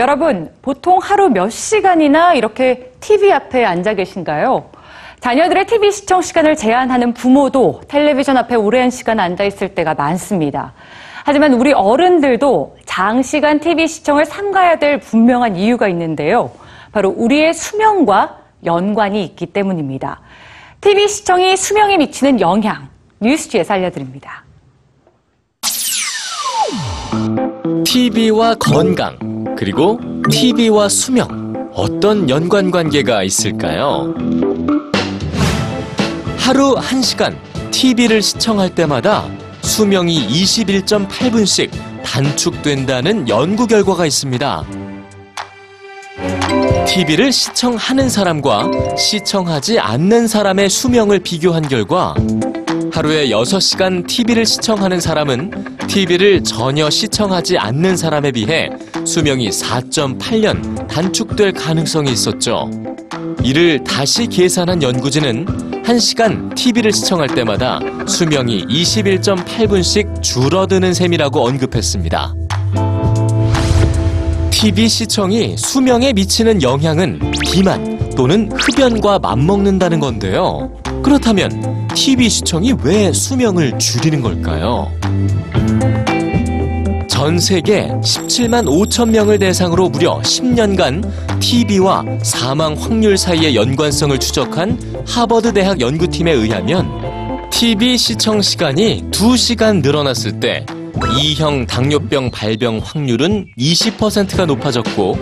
여러분, 보통 하루 몇 시간이나 이렇게 TV 앞에 앉아 계신가요? 자녀들의 TV 시청 시간을 제한하는 부모도 텔레비전 앞에 오랜 시간 앉아 있을 때가 많습니다. 하지만 우리 어른들도 장시간 TV 시청을 삼가야 될 분명한 이유가 있는데요. 바로 우리의 수명과 연관이 있기 때문입니다. TV 시청이 수명에 미치는 영향, 뉴스지에서 알려드립니다. TV와 건강, 그리고 TV와 수명, 어떤 연관관계가 있을까요? 하루 1시간 TV를 시청할 때마다 수명이 21.8분씩 단축된다는 연구 결과가 있습니다. TV를 시청하는 사람과 시청하지 않는 사람의 수명을 비교한 결과 하루에 6시간 TV를 시청하는 사람은 TV를 전혀 시청하지 않는 사람에 비해 수명이 4.8년 단축될 가능성이 있었죠. 이를 다시 계산한 연구진은 1시간 TV를 시청할 때마다 수명이 21.8분씩 줄어드는 셈이라고 언급했습니다. TV 시청이 수명에 미치는 영향은 비만 또는 흡연과 맞먹는다는 건데요. 그렇다면 TV 시청이 왜 수명을 줄이는 걸까요? 전 세계 17만 5천 명을 대상으로 무려 10년간 TV와 사망 확률 사이의 연관성을 추적한 하버드대학 연구팀에 의하면 TV 시청 시간이 2시간 늘어났을 때 2형 당뇨병 발병 확률은 20%가 높아졌고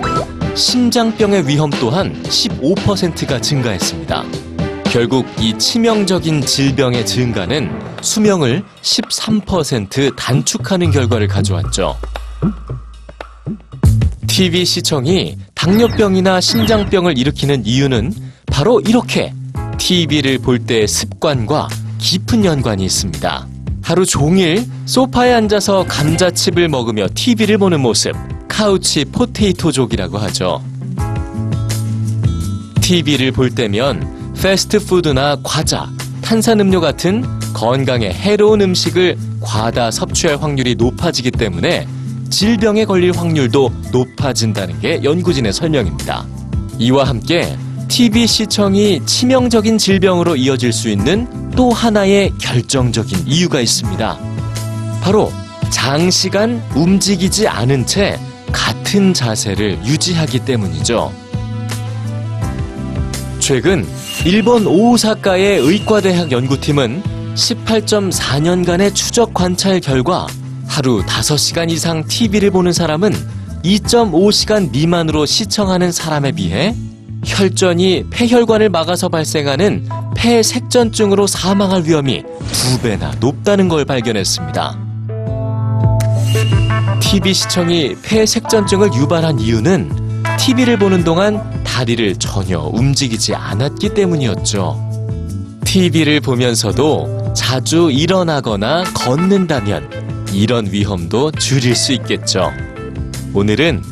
심장병의 위험 또한 15%가 증가했습니다. 결국 이 치명적인 질병의 증가는 수명을 13% 단축하는 결과를 가져왔죠. TV 시청이 당뇨병이나 심장병을 일으키는 이유는 바로 이렇게 TV를 볼 때의 습관과 깊은 연관이 있습니다. 하루 종일 소파에 앉아서 감자칩을 먹으며 TV를 보는 모습, 카우치 포테이토족이라고 하죠. TV를 볼 때면 패스트푸드나 과자, 탄산음료 같은 건강에 해로운 음식을 과다 섭취할 확률이 높아지기 때문에 질병에 걸릴 확률도 높아진다는 게 연구진의 설명입니다. 이와 함께 TV 시청이 치명적인 질병으로 이어질 수 있는 또 하나의 결정적인 이유가 있습니다. 바로 장시간 움직이지 않은 채 같은 자세를 유지하기 때문이죠. 최근 일본 오사카의 의과대학 연구팀은 18.4년간의 추적 관찰 결과 하루 5시간 이상 TV를 보는 사람은 2.5시간 미만으로 시청하는 사람에 비해 혈전이 폐혈관을 막아서 발생하는 폐색전증으로 사망할 위험이 2배나 높다는 걸 발견했습니다. TV 시청이 폐색전증을 유발한 이유는 TV를 보는 동안 다리를 전혀 움직이지 않았기 때문이었죠. TV를 보면서도 자주 일어나거나 걷는다면 이런 위험도 줄일 수 있겠죠. 오늘은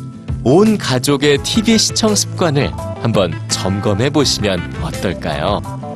온 가족의 TV 시청 습관을 한번 점검해 보시면 어떨까요?